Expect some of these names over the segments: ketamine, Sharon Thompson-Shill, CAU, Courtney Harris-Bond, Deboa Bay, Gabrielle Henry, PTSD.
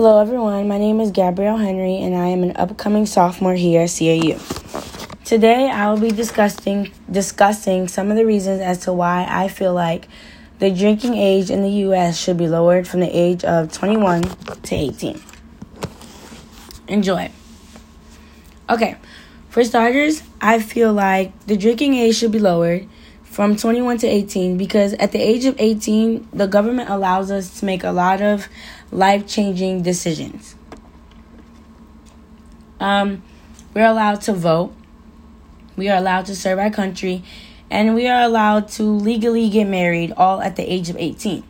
Hello everyone, my name is Gabrielle Henry and I am an upcoming sophomore here at CAU. Today I will be discussing some of the reasons as to why I feel like the drinking age in the U.S. should be lowered from the age of 21 to 18. Enjoy. Okay, for starters, I feel like the drinking age should be lowered from 21 to 18 because at the age of 18, the government allows us to make a lot of life-changing decisions. We're allowed to vote. We are allowed to serve our country. And we are allowed to legally get married all at the age of 18.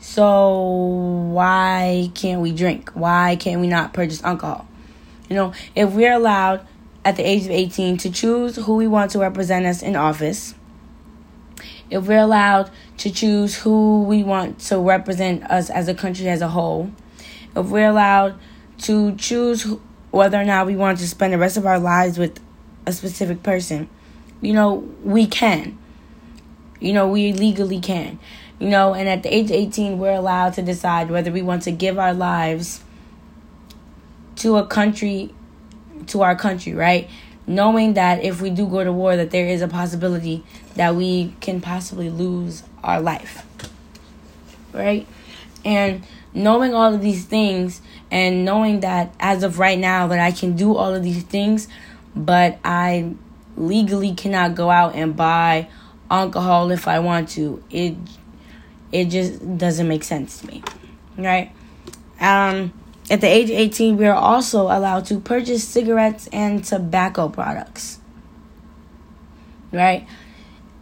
So why can't we drink? Why can't we not purchase alcohol? You know, if we're allowed at the age of 18 to choose who we want to represent us in office, if we're allowed to choose who we want to represent us as a country as a whole, if we're allowed to choose whether or not we want to spend the rest of our lives with a specific person, you know, we can. You know, we legally can. You know, and at the age of 18, we're allowed to decide whether we want to give our lives to our country, right? Knowing that if we do go to war, that there is a possibility that we can possibly lose our life, right? And knowing all of these things and knowing that as of right now that I can do all of these things, but I legally cannot go out and buy alcohol if I want to. It just doesn't make sense to me, right? At the age of 18, we are also allowed to purchase cigarettes and tobacco products, right?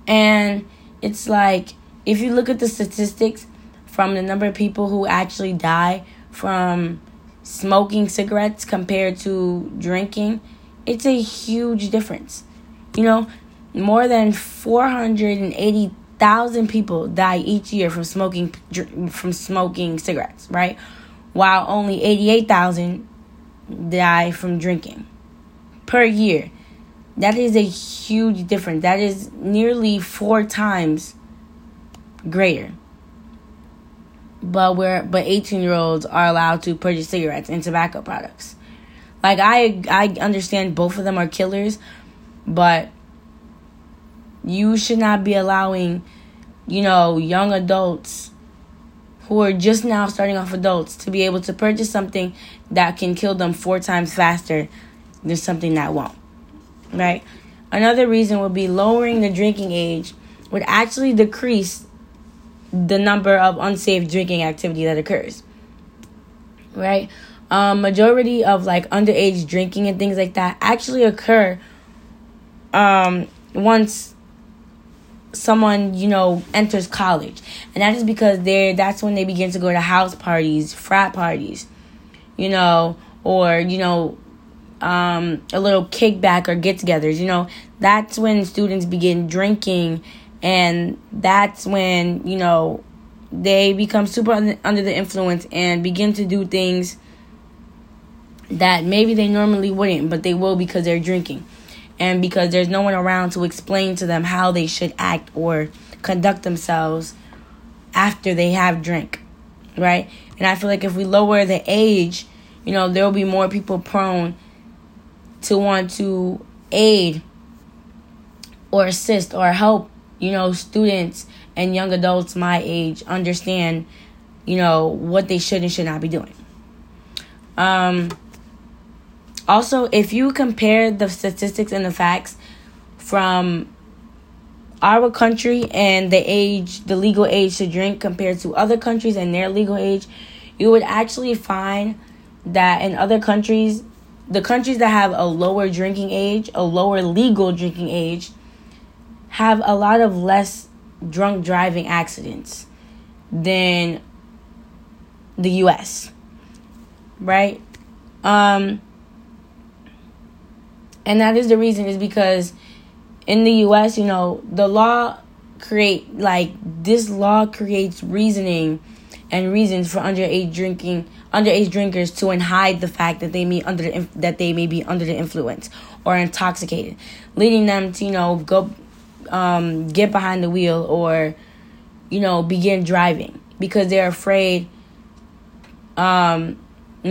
And it's like, if you look at the statistics from the number of people who actually die from smoking cigarettes compared to drinking, it's a huge difference. You know, more than 480,000 people die each year from smoking cigarettes, right? While only 88,000 die from drinking per year. That is a huge difference. That is nearly 4 times greater. But 18-year-olds are allowed to purchase cigarettes and tobacco products. Like, I understand both of them are killers, but you should not be allowing, you know, young adults who are just now starting off adults to be able to purchase something that can kill them 4 times faster than something that won't, right? Another reason would be lowering the drinking age would actually decrease the number of unsafe drinking activity that occurs, right? Majority of, like, underage drinking and things like that actually occur once someone, you know, enters college. And that is because that's when they begin to go to house parties, frat parties, you know, or, you know, a little kickback or get-togethers, you know. That's when students begin drinking, and that's when, you know, they become super under the influence and begin to do things that maybe they normally wouldn't, but they will because they're drinking. And because there's no one around to explain to them how they should act or conduct themselves after they have drink, right? And I feel like if we lower the age, you know, there will be more people prone to want to aid or assist or help, you know, students and young adults my age understand, you know, what they should and should not be doing. Also, if you compare the statistics and the facts from our country and the legal age to drink compared to other countries and their legal age, you would actually find that in other countries, the countries that have a lower drinking age, a lower legal drinking age, have a lot of less drunk driving accidents than the U.S., right? And that is the reason is because in the U.S., you know, this law creates reasoning and reasons for underage drinkers to hide the fact that they may be under the influence or intoxicated, leading them to, you know, go get behind the wheel or, you know, begin driving because they're afraid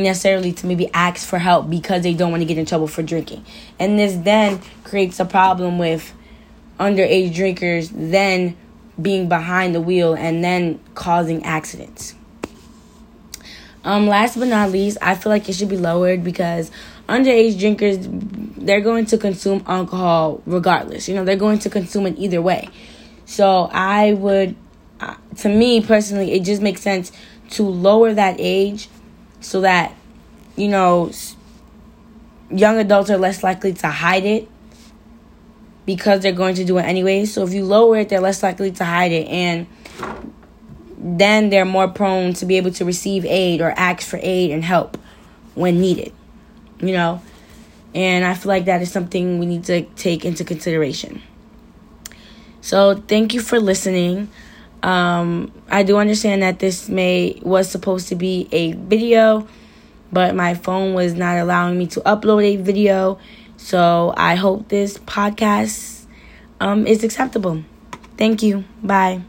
necessarily to maybe ask for help because they don't want to get in trouble for drinking. And this then creates a problem with underage drinkers then being behind the wheel and then causing accidents. Last but not least, I feel like it should be lowered because underage drinkers, they're going to consume alcohol regardless. You know, they're going to consume it either way. So I would, to me personally, it just makes sense to lower that age so that, you know, young adults are less likely to hide it because they're going to do it anyway. So if you lower it, they're less likely to hide it. And then they're more prone to be able to receive aid or ask for aid and help when needed, you know. And I feel like that is something we need to take into consideration. So thank you for listening. I do understand that this was supposed to be a video, but my phone was not allowing me to upload a video. So I hope this podcast is acceptable. Thank you. Bye.